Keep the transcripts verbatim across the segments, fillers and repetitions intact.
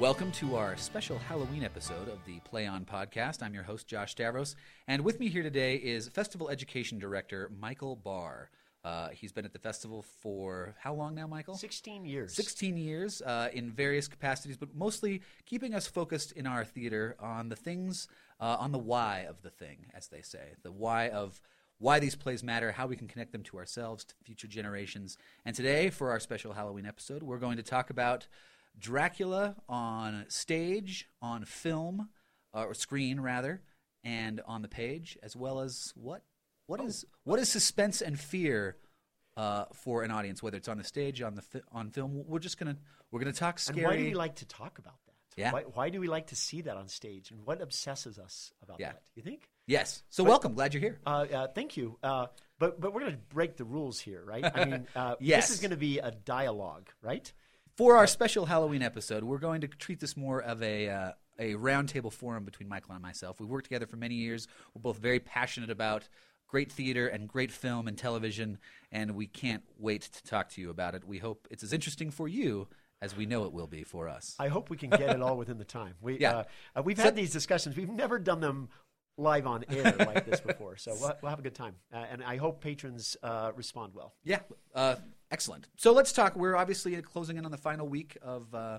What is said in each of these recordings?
Welcome to our special Halloween episode of the Play On podcast. I'm your host, Josh Stavros, and with me here today is Festival Education Director Michael Barr. Uh, he's been at the festival for how long now, Michael? sixteen years. sixteen years uh, in various capacities, but mostly keeping us focused in our theater on the things, uh, on the why of the thing, as they say, the why of why these plays matter, how we can connect them to ourselves, to future generations. And today, for our special Halloween episode, we're going to talk about Dracula on stage, on film, uh, or screen rather, and on the page, as well as what what oh. is what is suspense and fear uh, for an audience, whether it's on the stage, on the fi- on film. We're just gonna we're gonna talk scary. And why do we like to talk about that? Yeah. Why, why do we like to see that on stage, and what obsesses us about yeah. that? You think? Yes. So but, welcome. Glad you're here. Uh, uh, thank you. Uh, but but we're gonna break the rules here, right? I mean, uh, yes. This is gonna be a dialogue, right? For our special Halloween episode, we're going to treat this more of a uh, a roundtable forum between Michael and myself. We worked together for many years. We're both very passionate about great theater and great film and television, and we can't wait to talk to you about it. We hope it's as interesting for you as we know it will be for us. I hope we can get it all within the time. We, yeah. uh, we've had so, these discussions. We've never done them live on air like this before, so we'll, we'll have a good time. Uh, and I hope patrons uh, respond well. Yeah. Uh, Excellent. So let's talk. We're obviously closing in on the final week of uh,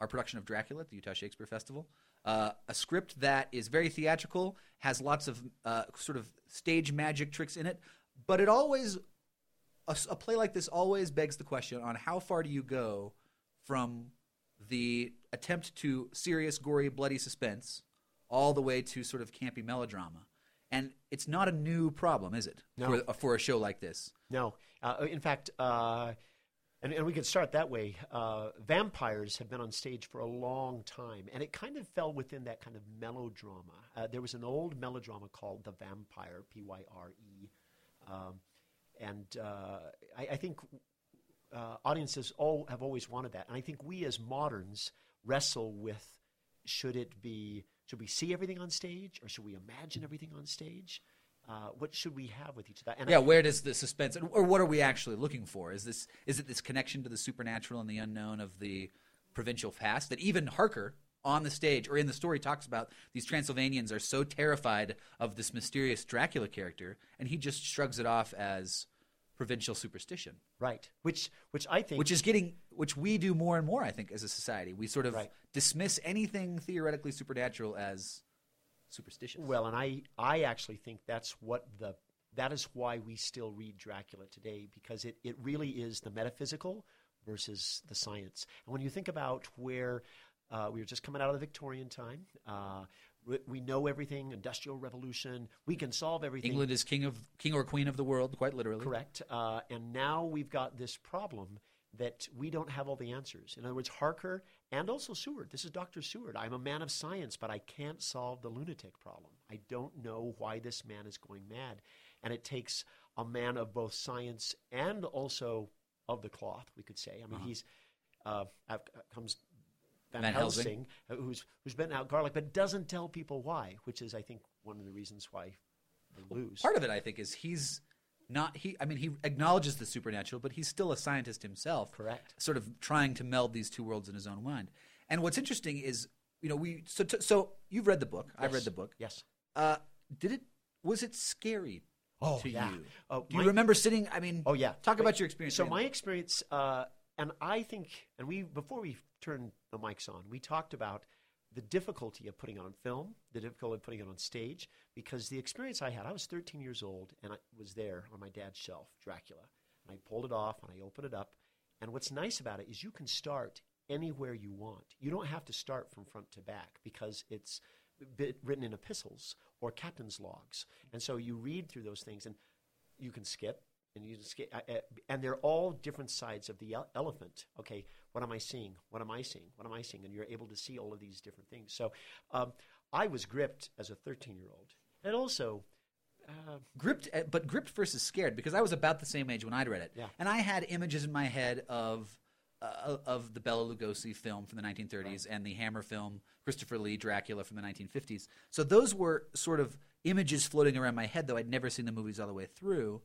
our production of Dracula at the Utah Shakespeare Festival, uh, a script that is very theatrical, has lots of uh, sort of stage magic tricks in it, but it always a, a play like this always begs the question on how far do you go from the attempt to serious, gory, bloody suspense all the way to sort of campy melodrama. And it's not a new problem, is it, no. for, for a show like this? No. Uh, in fact, uh, and, and we could start that way, uh, vampires have been on stage for a long time, and it kind of fell within that kind of melodrama. Uh, there was an old melodrama called The Vampire, P Y R E, um, and uh, I, I think uh, audiences all have always wanted that. And I think we as moderns wrestle with should it be Should we see everything on stage, or should we imagine everything on stage? Uh, what should we have with each of that? And yeah, I, where does the suspense, or what are we actually looking for? Is this is it this connection to the supernatural and the unknown of the provincial past that even Harker on the stage or in the story talks about? These Transylvanians are so terrified of this mysterious Dracula character, and he just shrugs it off as provincial superstition. Right. Which which I think Which is getting which we do more and more, I think, as a society. We sort of right. dismiss anything theoretically supernatural as superstitious. Well, and I, I actually think that's what the that is why we still read Dracula today, because it, it really is the metaphysical versus the science. And when you think about where uh, we were just coming out of the Victorian time, uh, we know everything, Industrial Revolution. We can solve everything. England is king of king or queen of the world, quite literally. Correct. Uh, and now we've got this problem that we don't have all the answers. In other words, Harker and also Seward. This is Doctor Seward. I'm a man of science, but I can't solve the lunatic problem. I don't know why this man is going mad. And it takes a man of both science and also of the cloth, we could say. I mean, uh-huh. he's uh, – comes – Van, Van Helsing, Helsing, who's who's been out garlic, but doesn't tell people why, which is, I think, one of the reasons why they well, lose. Part of it, I think, is he's not he. I mean, he acknowledges the supernatural, but he's still a scientist himself. Correct. Sort of trying to meld these two worlds in his own mind. And what's interesting is, you know, we so t- so you've read the book. Yes. I've read the book. Yes. Uh, did it? Was it scary? Oh, to yeah. you? Oh, Do my, you remember sitting? I mean, oh yeah. Talk Wait, about your experience. So my experience. Uh, And I think, and we before we turned the mics on, we talked about the difficulty of putting it on film, the difficulty of putting it on stage, because the experience I had, I was thirteen years old, and I was there on my dad's shelf, Dracula. And I pulled it off, and I opened it up. And what's nice about it is you can start anywhere you want. You don't have to start from front to back, because it's written in epistles or captain's logs. And so you read through those things, and you can skip. And you just get, uh, and they're all different sides of the ele- elephant. Okay, what am I seeing? What am I seeing? What am I seeing? And you're able to see all of these different things. So um, I was gripped as a thirteen-year-old. And also uh, – Gripped – but gripped versus scared, because I was about the same age when I'd read it. Yeah. And I had images in my head of uh, of the Bela Lugosi film from the nineteen thirties right. and the Hammer film, Christopher Lee, Dracula from the nineteen fifties. So those were sort of images floating around my head, though I'd never seen the movies all the way through.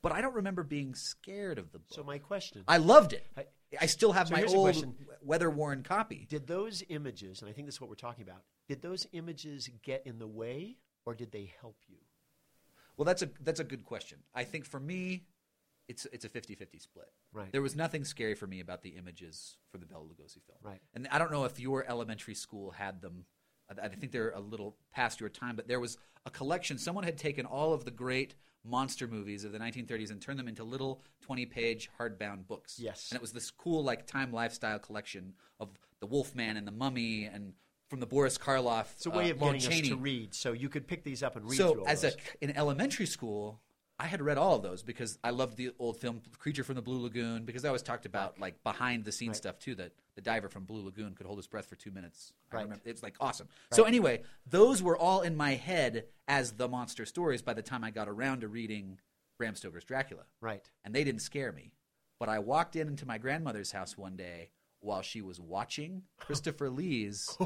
But I don't remember being scared of the book. So my question. I loved it. I, I still have so my old weather-worn copy. Did those images, and I think that's what we're talking about, did those images get in the way or did they help you? Well, that's a that's a good question. I think for me, it's it's a fifty-fifty split. Right. There was nothing scary for me about the images for the Bela Lugosi film. Right. And I don't know if your elementary school had them. I think they're a little past your time, but there was a collection. Someone had taken all of the great monster movies of the nineteen thirties and turned them into little twenty-page hardbound books. Yes. And it was this cool like Time Lifestyle collection of The Wolfman and The Mummy and from the Boris Karloff. It's a way uh, of getting Lon Chaney. Us to read, so you could pick these up and read so through all as those. So in elementary school, I had read all of those because I loved the old film Creature from the Blue Lagoon because I always talked about like behind-the-scenes right. stuff too that the diver from Blue Lagoon could hold his breath for two minutes. Right. I remember, it was like awesome. Right. So anyway, those were all in my head as the monster stories by the time I got around to reading Bram Stoker's Dracula. Right. And they didn't scare me. But I walked in into my grandmother's house one day while she was watching Christopher Lee's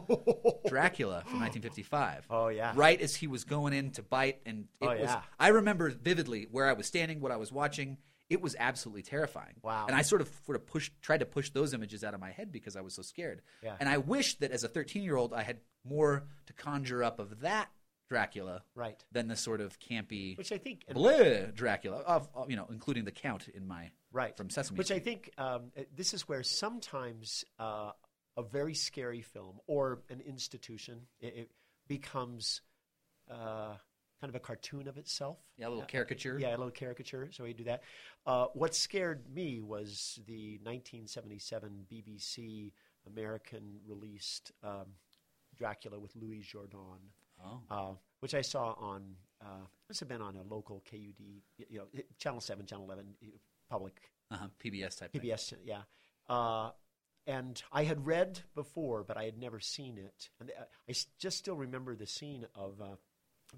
Dracula from nineteen fifty-five. Oh, yeah. Right as he was going in to bite. And it oh, was, yeah. I remember vividly where I was standing, what I was watching. It was absolutely terrifying. Wow. And I sort of sort of pushed, tried to push those images out of my head because I was so scared. Yeah. And I wished that as a thirteen-year-old I had more to conjure up of that Dracula right. than the sort of campy which I think bleh Dracula, of, of, you know, including the Count in my right. from Sesame Which Street. I think um, this is where sometimes uh, a very scary film or an institution it, it becomes uh, kind of a cartoon of itself. Yeah, a little uh, caricature. Yeah, a little caricature. So we do that. Uh, what scared me was the nineteen seventy-seven B B C American released um, Dracula with Louis Jordan. Oh. Uh, which I saw on uh, – must have been on a local K U D, you know, Channel seven, Channel eleven, public. Uh-huh. P B S type P B S, thing. Yeah. Uh, and I had read before, but I had never seen it. And I just still remember the scene of uh,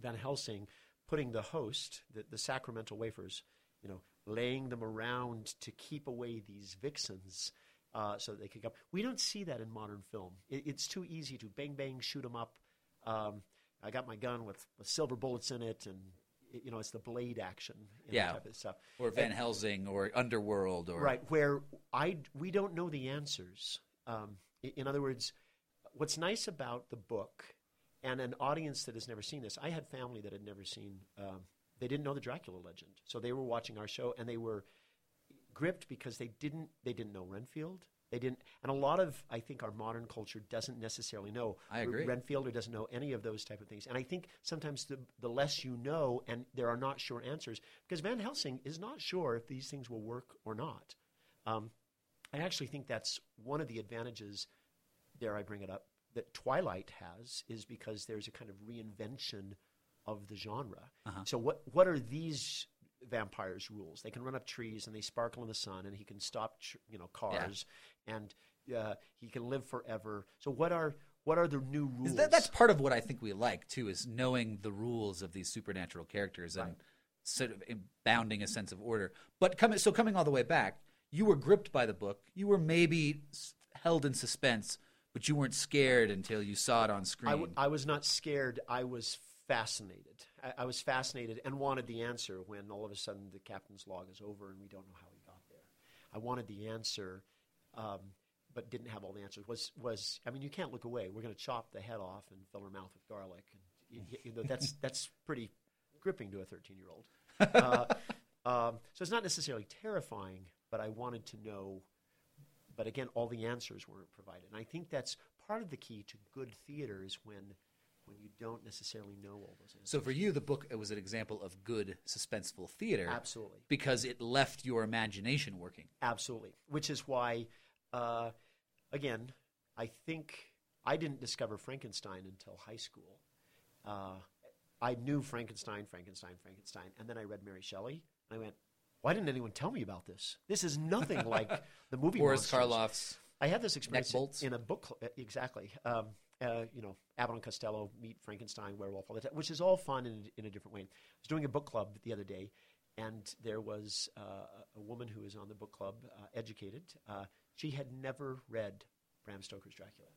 Van Helsing putting the host, the, the sacramental wafers, you know, laying them around to keep away these vixens uh, so that they could come. We don't see that in modern film. It, it's too easy to bang, bang, shoot them up. Um, I got my gun with, with silver bullets in it, and it, you know it's the blade action, you know, yeah, type of stuff. Or Van and, Helsing, or Underworld, or right where I we don't know the answers. Um, in other words, what's nice about the book and an audience that has never seen this, I had family that had never seen. Um, they didn't know the Dracula legend, so they were watching our show and they were gripped because they didn't they didn't know Renfield. They didn't, and a lot of I think our modern culture doesn't necessarily know. I agree. Renfield doesn't know any of those type of things, and I think sometimes the the less you know, and there are not sure answers because Van Helsing is not sure if these things will work or not. Um, I actually think that's one of the advantages. Dare I bring it up? That Twilight has is because there's a kind of reinvention of the genre. Uh-huh. So what what are these? Vampires' rules. They can run up trees and they sparkle in the sun, and he can stop, you know, cars, yeah. and uh, he can live forever. So what are what are the new rules? That, that's part of what I think we like too, is knowing the rules of these supernatural characters right. and sort of bounding a sense of order. But coming so coming all the way back, you were gripped by the book. You were maybe held in suspense, but you weren't scared until you saw it on screen. I, w- I was not scared. I was. Fascinated. I, I was fascinated and wanted the answer when all of a sudden the captain's log is over and we don't know how he got there. I wanted the answer, um, but didn't have all the answers. Was was I mean, you can't look away. We're going to chop the head off and fill her mouth with garlic. And you, you know, that's that's pretty gripping to a thirteen-year-old. Uh, um, so it's not necessarily terrifying, but I wanted to know. But again, all the answers weren't provided. And I think that's part of the key to good theater is when. when you don't necessarily know all those answers. So for you, the book it was an example of good, suspenseful theater. Absolutely. Because it left your imagination working. Absolutely. Which is why, uh, again, I think I didn't discover Frankenstein until high school. Uh, I knew Frankenstein, Frankenstein, Frankenstein, and then I read Mary Shelley, and I went, why didn't anyone tell me about this? This is nothing like the movie Boris Karloff's I had this experience in a book cl- – exactly. Um, Uh, you know, Abbott and Costello, meet Frankenstein, werewolf, all that, which is all fun in, in a different way. I was doing a book club the other day, and there was uh, a woman who was on the book club, uh, educated. Uh, she had never read Bram Stoker's Dracula,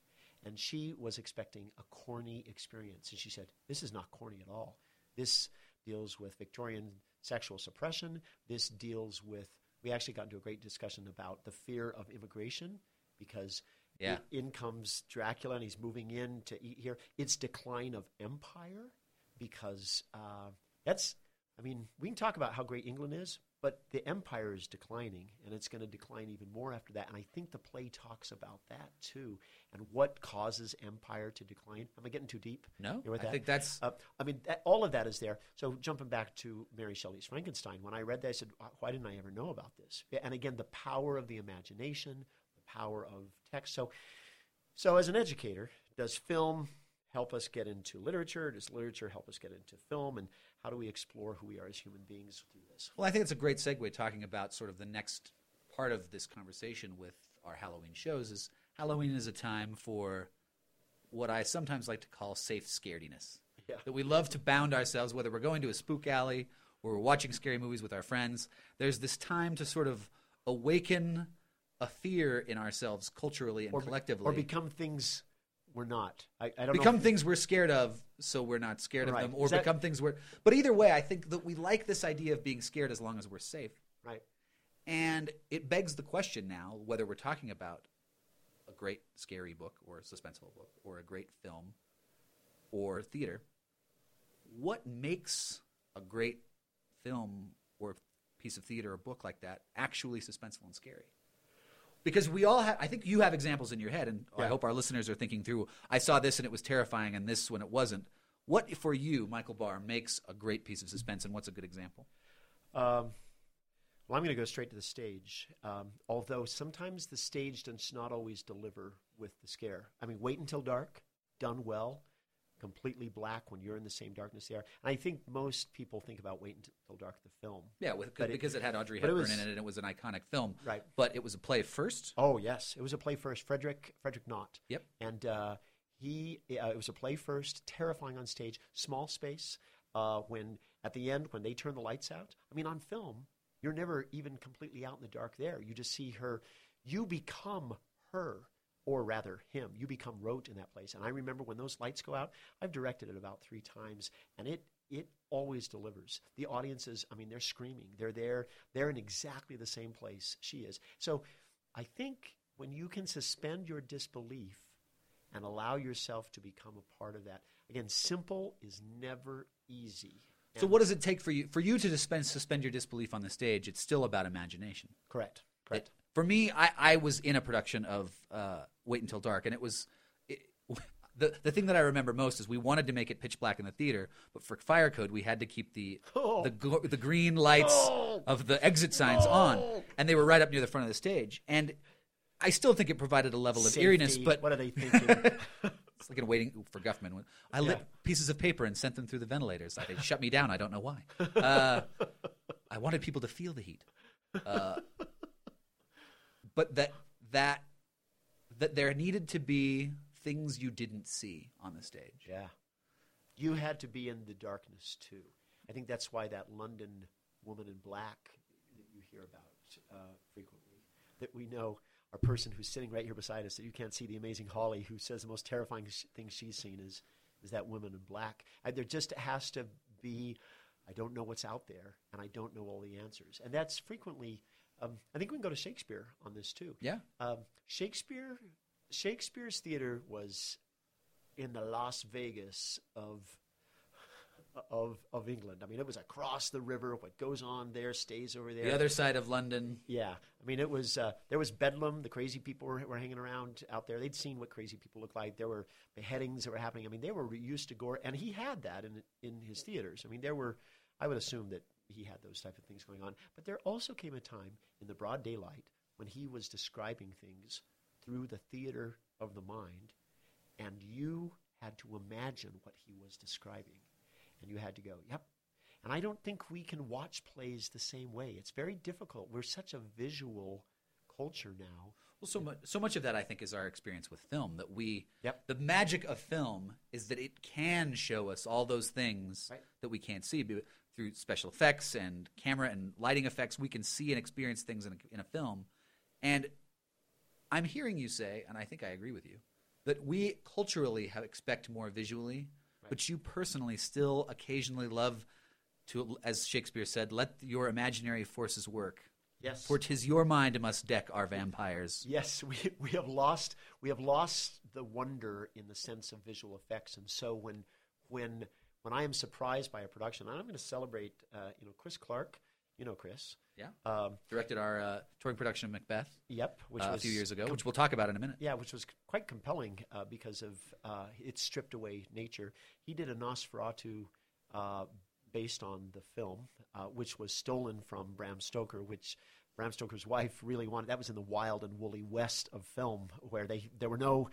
and she was expecting a corny experience. And she said, this is not corny at all. This deals with Victorian sexual suppression. This deals with we actually got into a great discussion about the fear of immigration, because yeah. in comes Dracula and he's moving in to eat here. It's decline of empire, because uh, that's – I mean, we can talk about how great England is, but the empire is declining, and it's going to decline even more after that. And I think the play talks about that too, and what causes empire to decline. Am I getting too deep? No, I that? think that's uh, – I mean, that, all of that is there. So jumping back to Mary Shelley's Frankenstein, when I read that, I said, why didn't I ever know about this? And again, the power of the imagination, the power of text. So, so as an educator, does film – help us get into literature? Does literature help us get into film? And how do we explore who we are as human beings through this? Well, I think it's a great segue talking about sort of the next part of this conversation with our Halloween shows is Halloween is a time for what I sometimes like to call safe scarediness. Yeah. That we love to bound ourselves, whether we're going to a spook alley or we're watching scary movies with our friends. There's this time to sort of awaken a fear in ourselves culturally and or collectively. Be, or become things... We're not. I, I don't become know. things we're scared of, so we're not scared right. of them, or that, become things we're. But either way, I think that we like this idea of being scared as long as we're safe. Right. And it begs the question now whether we're talking about a great scary book, or a suspenseful book, or a great film, or theater. What makes a great film or piece of theater or book like that actually suspenseful and scary? Because we all have – I think you have examples in your head, and yeah. I hope our listeners are thinking through, I saw this and it was terrifying and this when it wasn't. What, for you, Michael Barr, makes a great piece of suspense, and what's a good example? Um, well, I'm going to go straight to the stage, um, although sometimes the stage does not always deliver with the scare. I mean, Wait Until Dark, done well, completely black when you're in the same darkness there. And I think most people think about Wait Until Dark, the film. Yeah, with, because it, it had Audrey Hepburn it was, in it, and it was an iconic film. Right. But it was a play first. Oh, yes. It was a play first. Frederick Frederick Knott. Yep. And uh, he uh, it was a play first, terrifying on stage, small space. Uh, when at the end, when they turn the lights out, I mean, on film, you're never even completely out in the dark there. You just see her. You become her. Or rather him. You become Rote in that place. And I remember when those lights go out, I've directed it about three times, and it it always delivers. The audiences, I mean, they're screaming. They're there. They're in exactly the same place she is. So I think when you can suspend your disbelief and allow yourself to become a part of that, again, simple is never easy. And so what does it take for you for you to suspend, suspend your disbelief on the stage? It's still about imagination. Correct. Correct. It, For me, I, I was in a production of uh, Wait Until Dark, and it was it, the the thing that I remember most is we wanted to make it pitch black in the theater, but for fire code we had to keep the oh. the, gl- the green lights oh. of the exit signs oh. on, and they were right up near the front of the stage. And I still think it provided a level of Safety. Eeriness. But what are they thinking? It's like in Waiting for Guffman. I lit yeah. pieces of paper and sent them through the ventilators. They shut me down. I don't know why. Uh, I wanted people to feel the heat. Uh, But that that that there needed to be things you didn't see on the stage. Yeah. You had to be in the darkness too. I think that's why that London woman in black that you hear about uh, frequently, that we know our person who's sitting right here beside us that you can't see, the amazing Holly, who says the most terrifying sh- thing she's seen is, is that woman in black. I, there just has to be, I don't know what's out there, and I don't know all the answers. And that's frequently... Um, I think we can go to Shakespeare on this too. Yeah. Um, Shakespeare, Shakespeare's theater was in the Las Vegas of of of England. I mean, it was across the river. What goes on there stays over there. The other side of London. Yeah. I mean, it was uh, there was bedlam. The crazy people were, were hanging around out there. They'd seen what crazy people looked like. There were beheadings that were happening. I mean, they were used to gore, and he had that in in his theaters. I mean, there were. I would assume that. He had those type of things going on. But there also came a time in the broad daylight when he was describing things through the theater of the mind, and you had to imagine what he was describing. And you had to go, yep. And I don't think we can watch plays the same way. It's very difficult. We're such a visual culture now. Well, so, mu- so much of that, I think, is our experience with film, that we yep. – the magic of film is that it can show us all those things right. that we can't see. Through special effects and camera and lighting effects, we can see and experience things in a, in a film. And I'm hearing you say, and I think I agree with you, that we culturally have, expect more visually, right. but you personally still occasionally love to, as Shakespeare said, let your imaginary forces work Yes. For 'tis your mind must deck our vampires. Yes, we we have lost we have lost the wonder in the sense of visual effects, and so when when when I am surprised by a production, and I'm going to celebrate, uh, you know, Chris Clark, you know Chris, yeah, um, directed our uh, touring production of Macbeth. Yep, which uh, was a few years ago, com- which we'll talk about in a minute. Yeah, which was c- quite compelling uh, because of uh, its stripped away nature. He did a Nosferatu. Uh, based on the film, uh, which was stolen from Bram Stoker, which Bram Stoker's wife really wanted. That was in the wild and woolly west of film, where they there were no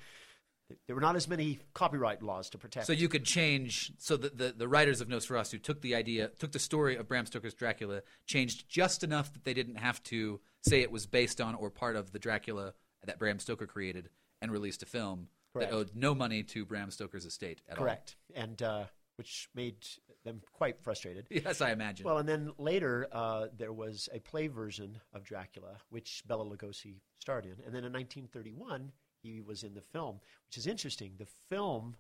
there were not as many copyright laws to protect. So you could change. So the, the, the writers of Nosferatu took the idea, took the story of Bram Stoker's Dracula, changed just enough that they didn't have to say it was based on or part of the Dracula that Bram Stoker created, and released a film Correct. That owed no money to Bram Stoker's estate at Correct. All. Correct, and uh, which made them quite frustrated. Yes, I imagine. Well, and then later uh, there was a play version of Dracula, which Bela Lugosi starred in. And then in nineteen thirty-one, he was in the film, which is interesting. The film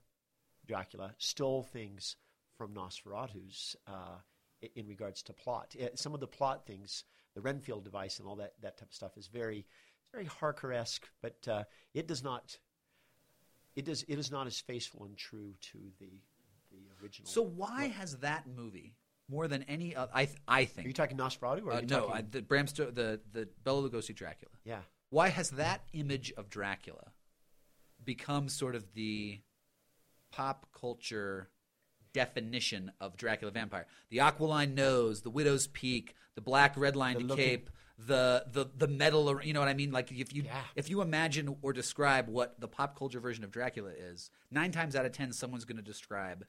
Dracula stole things from Nosferatu's uh, in regards to plot. It, some of the plot things, the Renfield device and all that, that type of stuff is very very Harker-esque, but uh, it does not it does it is not as faithful and true to the original. So why look. Has that movie more than any other? I th- I think. Are you talking Nosferatu? Or are uh, you no, talking... I, the Bram Sto- the the Bela Lugosi Dracula. Yeah. Why has that image of Dracula become sort of the pop culture definition of Dracula vampire? The aquiline nose, the widow's peak, the black red lined the looking... cape, the the the metal. You know what I mean? Like if you yeah. if you imagine or describe what the pop culture version of Dracula is, nine times out of ten, someone's going to describe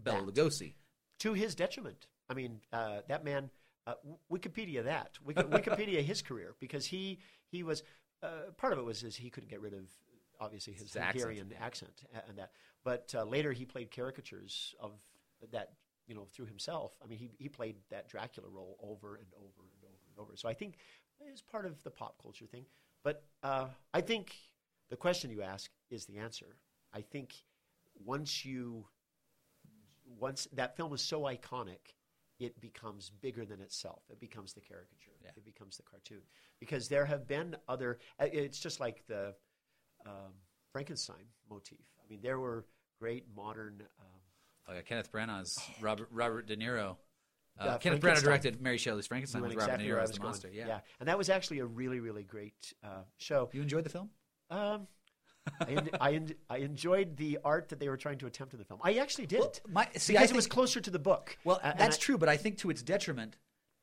Bela Lugosi. To his detriment. I mean, uh, that man, uh, Wikipedia that. Wikipedia his career, because he he was, uh, part of it was is he couldn't get rid of, obviously, his it's Hungarian accent. accent and that. But uh, later he played caricatures of that, you know, through himself. I mean, he, he played that Dracula role over and over and over and over. So I think it's part of the pop culture thing. But uh, I think the question you ask is the answer. I think once you... Once that film is so iconic, it becomes bigger than itself. It becomes the caricature. Yeah. It becomes the cartoon. Because there have been other – it's just like the um, Frankenstein motif. I mean, there were great modern um, – oh, yeah, Kenneth Branagh's oh, Robert, Robert De Niro. Uh, uh, Kenneth Branagh directed Mary Shelley's Frankenstein with exactly Robert De Niro as the going. Monster. Yeah. yeah, and that was actually a really, really great uh, show. You enjoyed the film? Um I, en- I, en- I enjoyed the art that they were trying to attempt in the film. I actually did. Well, my, see, because think, it was closer to the book. Well, uh, that's I, true, but I think to its detriment,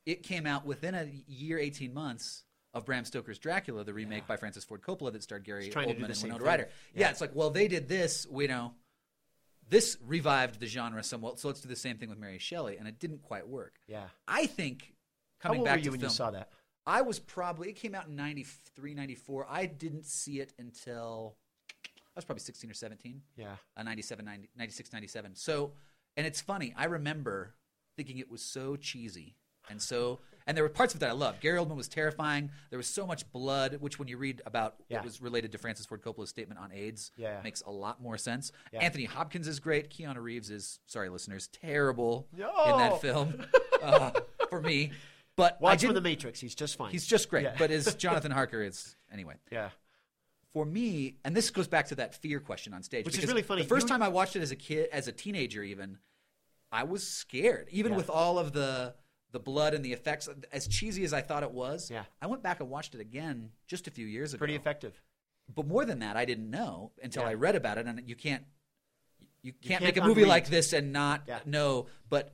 it came out within a year, eighteen months of Bram Stoker's Dracula, the remake yeah. by Francis Ford Coppola that starred Gary Oldman and Winona Ryder. Yeah. yeah, it's like, well, they did this, you know, this revived the genre somewhat, so let's do the same thing with Mary Shelley, and it didn't quite work. Yeah. I think, coming back to the film. How old were you when you saw that? I was probably, it came out in ninety-three, ninety-four. I didn't see it until... I was probably sixteen or seventeen. Yeah. Uh, ninety-seven, ninety, ninety-six, ninety-seven. So, and it's funny. I remember thinking it was so cheesy. And so, and there were parts of that I loved. Gary Oldman was terrifying. There was so much blood, which when you read about yeah. what was related to Francis Ford Coppola's statement on AIDS, yeah. makes a lot more sense. Yeah. Anthony Hopkins is great. Keanu Reeves is, sorry, listeners, terrible no. in that film uh, for me. But Watch for The Matrix. He's just fine. He's just great. Yeah. But as Jonathan Harker is, anyway. Yeah. For me, and this goes back to that fear question on stage. Which is really funny. The first time I watched it as a kid, as a teenager even, I was scared. Even yeah. with all of the the blood and the effects, as cheesy as I thought it was, yeah. I went back and watched it again just a few years ago. Pretty effective. But more than that, I didn't know until yeah. I read about it. And you can't you can't, you can't make a movie unread. Like this and not yeah. know. But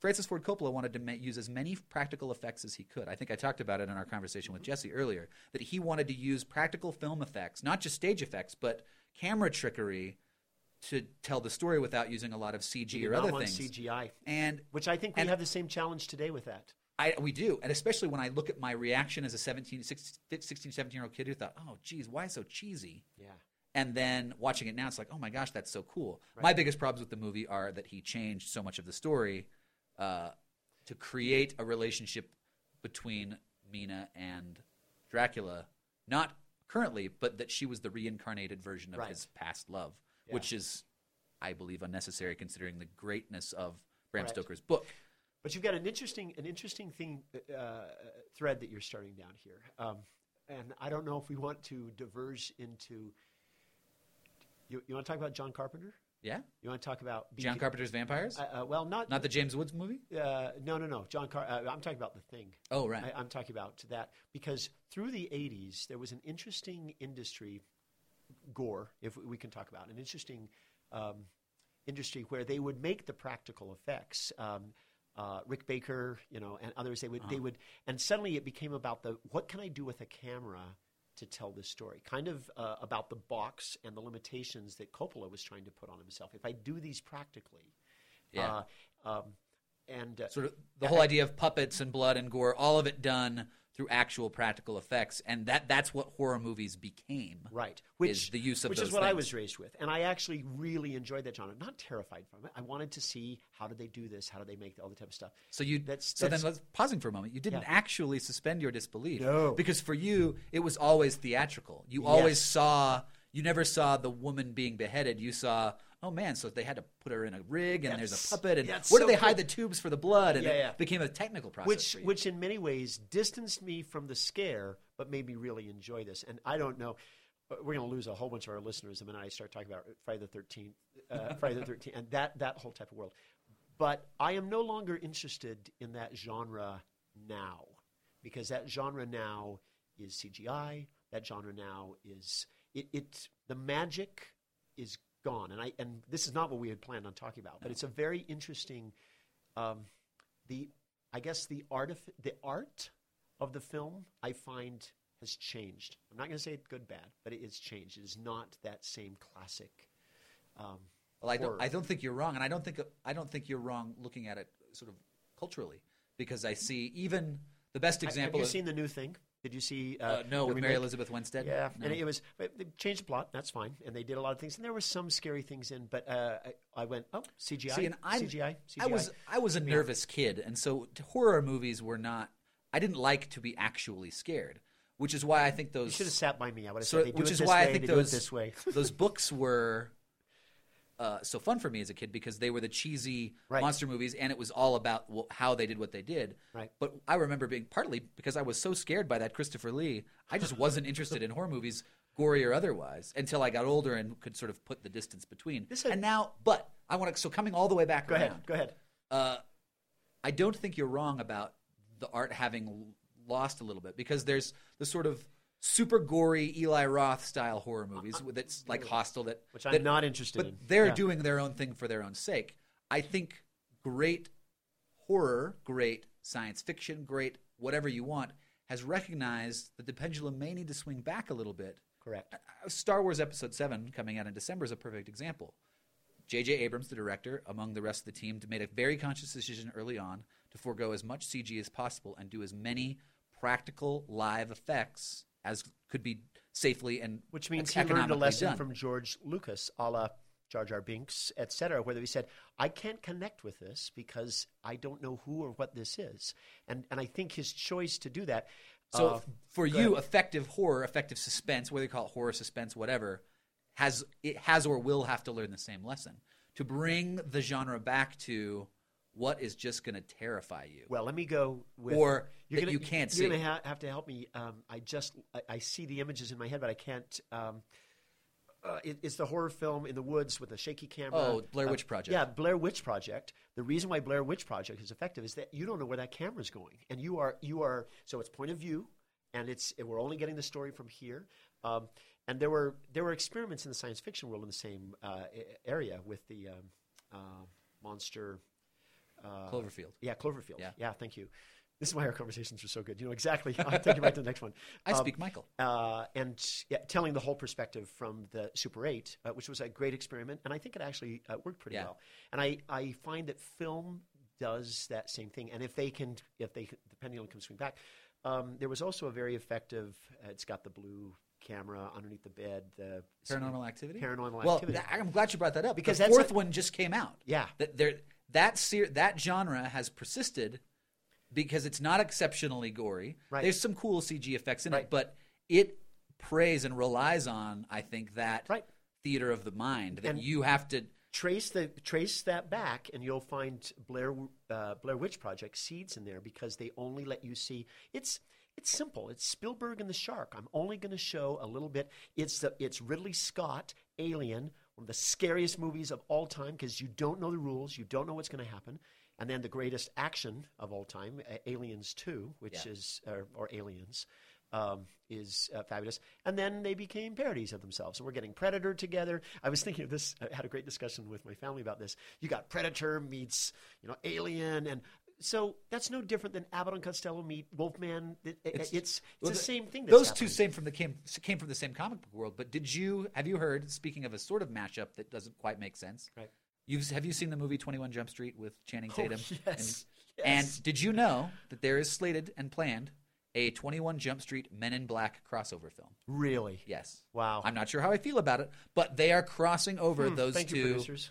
Francis Ford Coppola wanted to ma- use as many practical effects as he could. I think I talked about it in our conversation with Jesse earlier, that he wanted to use practical film effects, not just stage effects, but camera trickery to tell the story without using a lot of C G or other things. C G I, and which I think we and, have the same challenge today with that. I, we do, and especially when I look at my reaction as a sixteen, seventeen-year-old kid who thought, oh, geez, why so cheesy? Yeah. And then watching it now, it's like, oh, my gosh, that's so cool. Right. My biggest problems with the movie are that he changed so much of the story Uh, to create a relationship between Mina and Dracula, not currently, but that she was the reincarnated version of right. his past love, yeah. which is, I believe, unnecessary considering the greatness of Bram right. Stoker's book. But you've got an interesting, an interesting thing, uh, thread that you're starting down here. Um, and I don't know if we want to diverge into. You, you want to talk about John Carpenter? Yeah. You want to talk about B- John Carpenter's vampires? Uh, uh, well, not not the James Woods movie. Uh, no, no, no. John Car. Uh, I'm talking about The Thing. Oh, right. I, I'm talking about that because through the eighties there was an interesting industry, gore, if we can talk about an interesting um, industry where they would make the practical effects. Um, uh, Rick Baker, you know, and others. They would. Uh-huh. They would. And suddenly it became about the what can I do with a camera to tell this story, kind of uh, about the box and the limitations that Coppola was trying to put on himself. If I do these practically, yeah, uh, um, and uh, sort of the whole I, idea of puppets and blood and gore, all of it done through actual practical effects, and that—that's what horror movies became. Right, which is the use of which those is what things. I was raised with, and I actually really enjoyed that genre. Not terrified from it. I wanted to see how did they do this, how do they make all the type of stuff. So you. That's, so that's, then, let's pausing for a moment. You didn't yeah. actually suspend your disbelief, no, because for you it was always theatrical. You always yes. saw. You never saw the woman being beheaded. You saw. Oh man! So they had to put her in a rig, and that's, there's a puppet, and where so do they cool. hide the tubes for the blood? And yeah, yeah. it became a technical process, which, for you. which in many ways distanced me from the scare, but made me really enjoy this. And I don't know, we're going to lose a whole bunch of our listeners the minute I start talking about Friday the thirteenth, uh, Friday the thirteenth, and that that whole type of world. But I am no longer interested in that genre now, because that genre now is C G I. That genre now is it. it the magic is. Gone. And I and this is not what we had planned on talking about, but it's a very interesting, um, the I guess the art of, the art of the film I find has changed. I'm not going to say it's good bad, but it is changed. It is not that same classic. Um, well, I don't I don't think you're wrong, and I don't think I don't think you're wrong looking at it sort of culturally, because I see even the best example. I, have you of, seen the new thing? Did you see? Uh, uh, no, with Mary make? Elizabeth Winstead. Yeah, no. And it was they changed the plot. That's fine, and they did a lot of things, and there were some scary things in. But uh, I, I went, oh, C G I, see, and C G I, C G I. I was I was a yeah. nervous kid, and so horror movies were not. I didn't like to be actually scared, which is why I think those. You should have sat by me. I would have so, said, they do which it is this why way, I think those this way. Those books were uh, so fun for me as a kid because they were the cheesy right. monster movies, and it was all about well, how they did what they did. Right. But I remember being partly because I was so scared by that Christopher Lee, I just wasn't interested in horror movies, gory or otherwise, until I got older and could sort of put the distance between. This had, and now, but I want to. So coming all the way back go around. Go ahead. Go ahead. Uh, I don't think you're wrong about the art having lost a little bit because there's the sort of. Super gory Eli Roth style horror movies that's like Hostel that which I'm that, not interested but in. But they're yeah. doing their own thing for their own sake. I think great horror, great science fiction, great whatever you want has recognized that the pendulum may need to swing back a little bit. Correct. Star Wars Episode seven coming out in December is a perfect example. J J Abrams, the director, among the rest of the team, made a very conscious decision early on to forego as much C G as possible and do as many practical live effects as could be safely and which means he learned a lesson done. From George Lucas, a la Jar Jar Binks, et cetera, where he said, "I can't connect with this because I don't know who or what this is," and and I think his choice to do that. So uh, for you, ahead. Effective horror, effective suspense, whether you call it horror, suspense, whatever, has it has or will have to learn the same lesson to bring the genre back to. What is just going to terrify you? Well, let me go with... Or you're that gonna, you can't you're see. You're going to ha- have to help me. Um, I just... I, I see the images in my head, but I can't... Um, uh, it, it's the horror film in the woods with a shaky camera. Oh, Blair Witch uh, Project. Yeah, Blair Witch Project. The reason why Blair Witch Project is effective is that you don't know where that camera's going. And you are... you are so it's point of view, and it's we're only getting the story from here. Um, and there were there were experiments in the science fiction world in the same uh, area with the um, uh, monster... Uh, Cloverfield. Yeah, Cloverfield. Yeah. yeah, thank you. This is why our conversations are so good. You know exactly. I'll take you right to the next one. Um, I speak Michael. Uh, and yeah, telling the whole perspective from the Super eight, uh, which was a great experiment, and I think it actually uh, worked pretty yeah. well. And I, I find that film does that same thing. And if they can, if they the pendulum can swing back, um, there was also a very effective. Uh, it's got the blue. Camera underneath the bed. The Paranormal Activity. Paranormal well, Activity. Well, th- I'm glad you brought that up because the fourth a, one just came out. Yeah, that there that ser- that genre has persisted because it's not exceptionally gory. Right. There's some cool C G effects in right. it, but it preys and relies on, I think, that right. theater of the mind that and you have to Trace the trace that back, and you'll find Blair uh, Blair Witch Project seeds in there, because they only let you see. It's it's simple. It's Spielberg and the shark. I'm only going to show a little bit. It's the, it's Ridley Scott, Alien, one of the scariest movies of all time, because you don't know the rules, you don't know what's going to happen, and then the greatest action of all time, uh, Aliens two, which yeah. is uh, or Aliens. Um, is uh, fabulous. And then they became parodies of themselves. So we're getting Predator together. I was thinking of this. I had a great discussion with my family about this. You got Predator meets, you know, Alien. And so that's no different than Abbott and Costello meet Wolfman. It, it's it's, well, it's the, the same thing. That's those happening. Two same from the came, came from the same comic book world. But did you, have you heard, speaking of a sort of mashup that doesn't quite make sense, right. You've, have you seen the movie twenty-one Jump Street with Channing Tatum? Oh, yes, and, yes. And did you know that there is slated and planned a twenty-one Jump Street Men in Black crossover film? Really? Yes. Wow. I'm not sure how I feel about it, but they are crossing over mm, those thank two. Thank you, producers.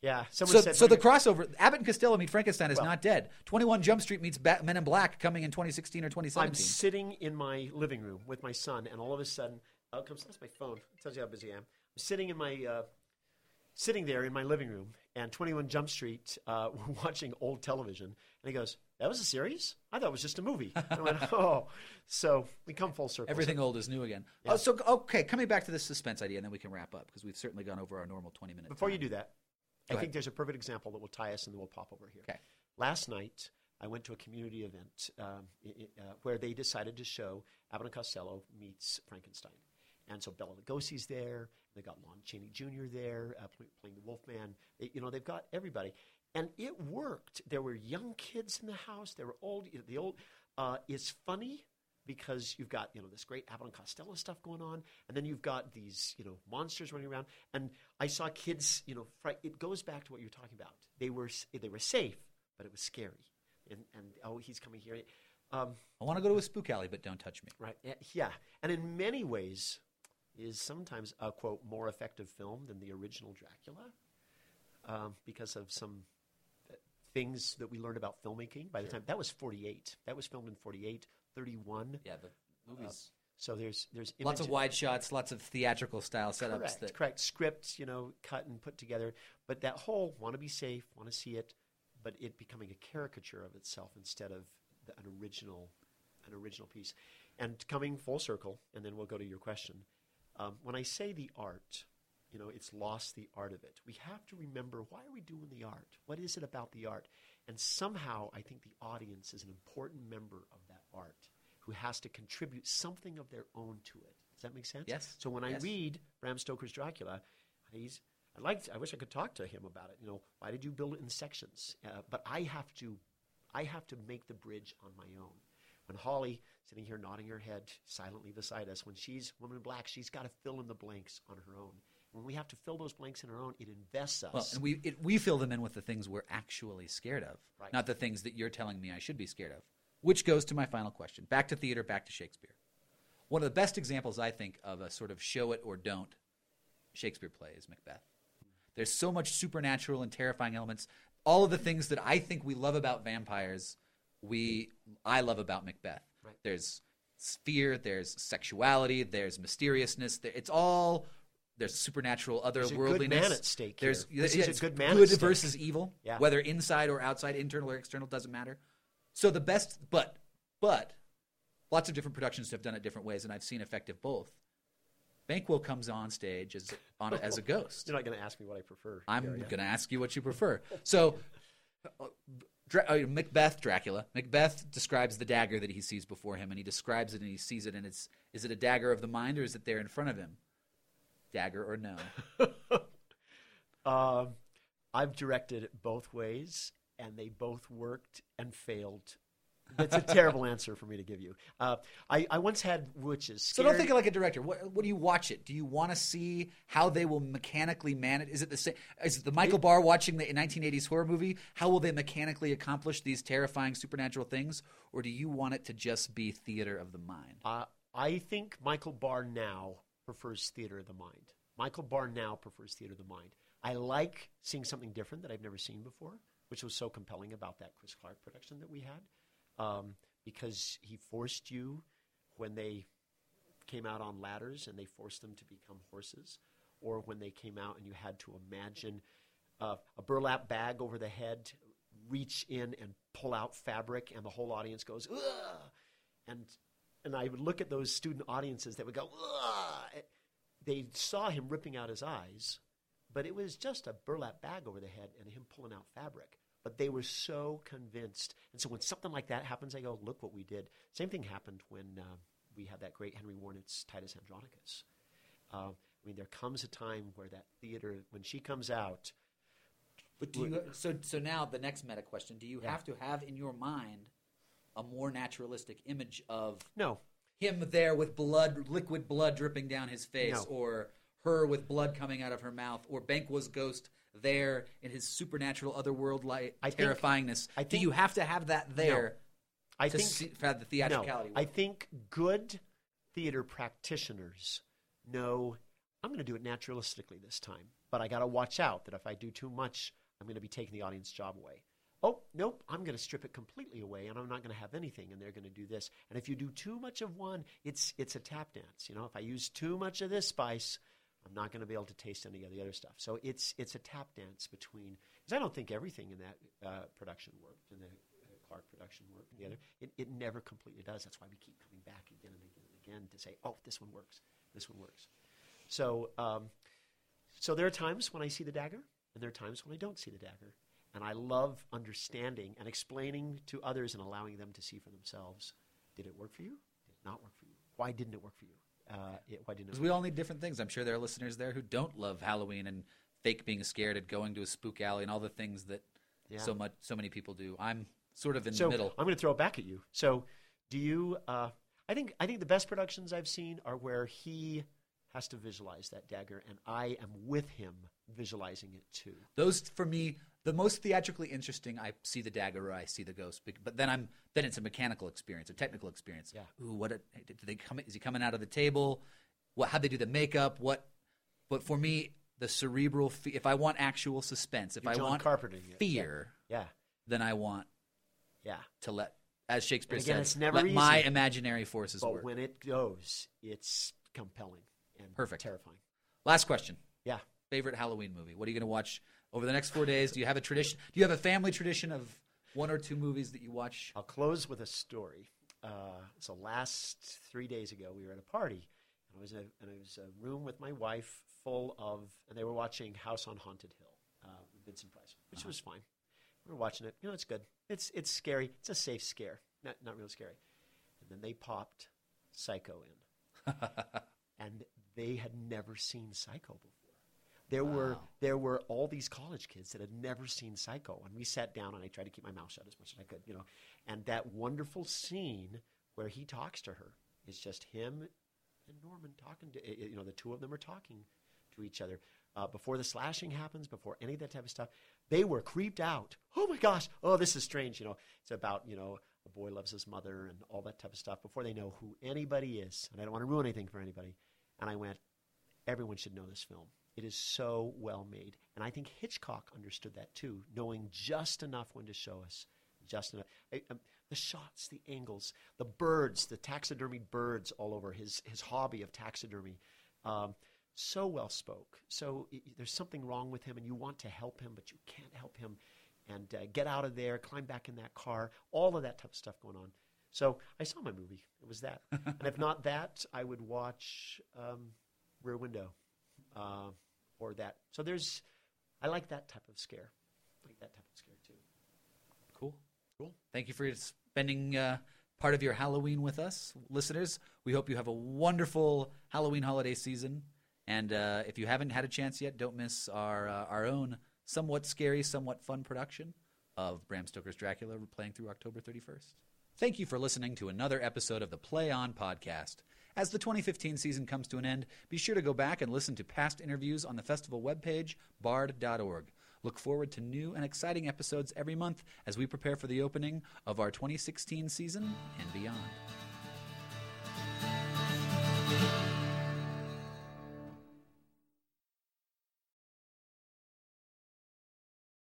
Yeah. Someone so said so the crossover, Abbott and Costello meet Frankenstein is well, not dead. twenty-one Jump Street meets Bat- Men in Black coming in twenty sixteen or twenty seventeen. I'm sitting in my living room with my son, and all of a sudden, out comes that's my phone. It tells you how busy I am. I'm sitting in my, uh, sitting there in my living room, and twenty-one Jump Street, uh, we're watching old television, and he goes, that was a series? I thought it was just a movie. I went, oh. So we come full circle. Everything so. Old is new again. Yeah. Oh, so, okay, coming back to this suspense idea, and then we can wrap up, because we've certainly gone over our normal twenty minutes. Before time. You do that, Go I ahead. think there's a perfect example that will tie us, and then we'll pop over here. Okay. Last night, I went to a community event um, it, uh, where they decided to show Abbott and Costello meets Frankenstein. And so Bela Lugosi's there. They got Lon Chaney Junior there uh, play, playing the Wolfman. It, you know, they've got everybody. And it worked. There were young kids in the house. There were old. You know, the old uh, is funny because you've got you know this great Abbott and Costello stuff going on, and then you've got these you know monsters running around. And I saw kids. You know, fr- it goes back to what you're talking about. They were they were safe, but it was scary. And and oh, he's coming here. Um, I want to go to a spook alley, but don't touch me. Right? Yeah. And in many ways, is sometimes a quote more effective film than the original Dracula, um, because of some. Things that we learned about filmmaking by the sure. time that was forty-eight. That was filmed in forty-eight, thirty-one. Yeah, the movies. Uh, so there's there's lots of wide shots, lots of theatrical style setups. Correct, that correct scripts, you know, cut and put together. But that whole want to be safe, want to see it, but it becoming a caricature of itself instead of the, an original, an original piece. And coming full circle, and then we'll go to your question. Um, when I say the art. You know, it's lost the art of it. We have to remember, why are we doing the art? What is it about the art? And somehow I think the audience is an important member of that art who has to contribute something of their own to it. Does that make sense? Yes. So when yes. I read Bram Stoker's Dracula, he's, I liked, I wish I could talk to him about it. You know, why did you build it in sections? Uh, but I have to, I have to make the bridge on my own. When Holly, sitting here nodding her head silently beside us, when she's Woman in Black, she's got to fill in the blanks on her own. When we have to fill those blanks in our own, it invests us. Well, and we it, we fill them in with the things we're actually scared of, right. Not the things that you're telling me I should be scared of, which goes to my final question. Back to theater, back to Shakespeare. One of the best examples, I think, of a sort of show it or don't Shakespeare play is Macbeth. There's so much supernatural and terrifying elements. All of the things that I think we love about vampires, we I love about Macbeth. Right. There's fear, there's sexuality, there's mysteriousness. There, it's all... There's supernatural, otherworldliness. There's a good man at stake here. There's, this yeah, is a good man good at stake. Good versus evil, yeah. Whether inside or outside, internal or external, doesn't matter. So the best, but, but, lots of different productions have done it different ways, and I've seen effective both. Banquo comes on stage as on a, as a ghost. You're not going to ask me what I prefer. I'm going to ask you what you prefer. So, uh, Dra- uh, Macbeth, Dracula. Macbeth describes the dagger that he sees before him, and he describes it and he sees it, and it's is it a dagger of the mind or is it there in front of him? Dagger or no? um, I've directed it both ways, and they both worked and failed. That's a terrible answer for me to give you. Uh, I, I once had witches. Scared. So don't think like a director. What, what do you watch it? Do you want to see how they will mechanically manage? Is it the same? Is it the Michael it, Barr watching the nineteen eighties horror movie? How will they mechanically accomplish these terrifying supernatural things? Or do you want it to just be theater of the mind? Uh, I think Michael Barr now prefers theater of the mind. Michael Barr now prefers theater of the mind. I like seeing something different that I've never seen before, which was so compelling about that Chris Clark production that we had, um, because he forced you when they came out on ladders and they forced them to become horses, or when they came out and you had to imagine uh, a burlap bag over the head, reach in and pull out fabric, and the whole audience goes, ugh! And and I would look at those student audiences that would go, ugh! They saw him ripping out his eyes, but it was just a burlap bag over the head and him pulling out fabric. But they were so convinced. And so when something like that happens, I go, look what we did. Same thing happened when uh, we had that great Henry Warnett's Titus Andronicus. Uh, I mean, there comes a time where that theater, when she comes out. But do you, so, so now the next meta question, do you yeah. have to have in your mind a more naturalistic image of no. him there with blood, liquid blood dripping down his face, no. or her with blood coming out of her mouth, or Banquo's ghost there in his supernatural otherworldly terrifyingness? I think, do you have to have that there no. I to think, see, have the theatricality? No. I think good theater practitioners know, I'm going to do it naturalistically this time, but I got to watch out that if I do too much, I'm going to be taking the audience job away. Oh, nope, I'm going to strip it completely away, and I'm not going to have anything, and they're going to do this. And if you do too much of one, it's it's a tap dance. You know, if I use too much of this spice, I'm not going to be able to taste any of the other stuff. So it's it's a tap dance between – because I don't think everything in that uh, production worked, in the uh, Clark production worked. The other, it, it never completely does. That's why we keep coming back again and again and again to say, oh, this one works, this one works. So, um, so there are times when I see the dagger, and there are times when I don't see the dagger. And I love understanding and explaining to others and allowing them to see for themselves. Did it work for you? Did it not work for you? Why didn't it work for you? Uh, it, why didn't it work? Because we all need different things. I'm sure there are listeners there who don't love Halloween and fake being scared at going to a spook alley and all the things that yeah. so much, so many people do. I'm sort of in so the middle. I'm going to throw it back at you. So do you uh, – I think I think the best productions I've seen are where he – has to visualize that dagger, and I am with him visualizing it too. Those, for me, the most theatrically interesting, I see the dagger or I see the ghost, but then I'm then it's a mechanical experience, a technical experience. Yeah. Ooh, what a, did they come? Is he coming out of the table? What? How'd they do the makeup? What? But for me, the cerebral. Fe- if I want actual suspense, if You're I John want Carpenter, fear, yeah. yeah, then I want, yeah, to let, as Shakespeare again, said, it's never let easy, my imaginary forces but work. But when it goes, it's compelling. Perfect. Terrifying. Last question. Yeah. Favorite Halloween movie? What are you going to watch over the next four days? Do you have a tradition? Do you have a family tradition of one or two movies that you watch? I'll close with a story. Uh, so last three days ago, we were at a party, and I was in a, and it was a room with my wife full of, and they were watching House on Haunted Hill, uh, with Vincent Price, which uh-huh. was fine. We were watching it. You know, it's good. It's it's scary. It's a safe scare. Not not real scary. And then they popped Psycho in, and they had never seen Psycho before. There wow. were there were all these college kids that had never seen Psycho, and we sat down, and I tried to keep my mouth shut as much as I could, you know. And that wonderful scene where he talks to her, it's just him and Norman talking to, you know, the two of them are talking to each other. Uh, before the slashing happens, before any of that type of stuff, they were creeped out. Oh my gosh, oh, this is strange, you know. It's about, you know, a boy loves his mother and all that type of stuff before they know who anybody is. And I don't want to ruin anything for anybody. And I went, everyone should know this film. It is so well made. And I think Hitchcock understood that too, knowing just enough when to show us, just enough. I, um, the shots, the angles, the birds, the taxidermied birds all over, his his hobby of taxidermy. Um, so well spoke. So it, there's something wrong with him, and you want to help him, but you can't help him. And uh, get out of there, climb back in that car, all of that type of stuff going on. So I saw my movie. It was that. And if not that, I would watch um, Rear Window uh, or that. So there's – I like that type of scare. I like that type of scare too. Cool. Cool. Thank you for spending uh, part of your Halloween with us. Listeners, we hope you have a wonderful Halloween holiday season. And uh, if you haven't had a chance yet, don't miss our uh, our own somewhat scary, somewhat fun production of Bram Stoker's Dracula playing through October thirty-first. Thank you for listening to another episode of the Play On Podcast. As the twenty fifteen season comes to an end, be sure to go back and listen to past interviews on the festival webpage, bard dot org. Look forward to new and exciting episodes every month as we prepare for the opening of our twenty sixteen season and beyond.